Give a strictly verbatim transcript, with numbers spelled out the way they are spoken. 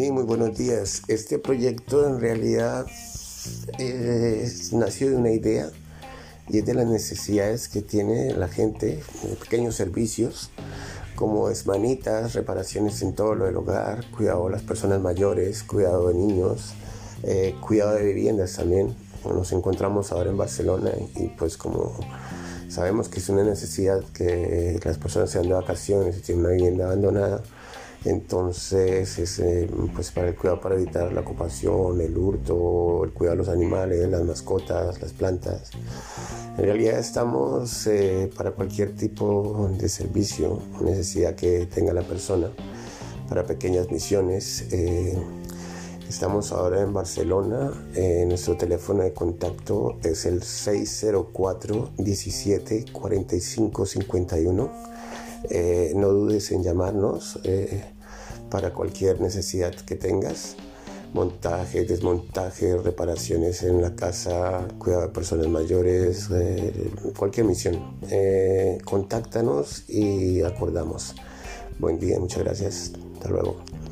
Sí, muy buenos días. Este proyecto en realidad eh, nació de una idea y es de las necesidades que tiene la gente, de pequeños servicios como esmanitas, reparaciones en todo lo del hogar, cuidado de las personas mayores, cuidado de niños, eh, cuidado de viviendas también. Nos encontramos ahora en Barcelona y pues como sabemos que es una necesidad que las personas se van de vacaciones y tienen una vivienda abandonada, entonces es pues para el cuidado, para evitar la ocupación, el hurto, el cuidado de los animales, las mascotas, las plantas. En realidad estamos eh, para cualquier tipo de servicio, necesidad que tenga la persona, para pequeñas misiones. Eh, estamos ahora en Barcelona. Eh, nuestro teléfono de contacto es el seis cero cuatro, diecisiete, cuarenta y cinco, cincuenta y uno. Eh, no dudes en llamarnos eh, para cualquier necesidad que tengas: montaje, desmontaje, reparaciones en la casa, cuidado de personas mayores, eh, cualquier misión. Eh, contáctanos y acordamos. Buen día, muchas gracias, hasta luego.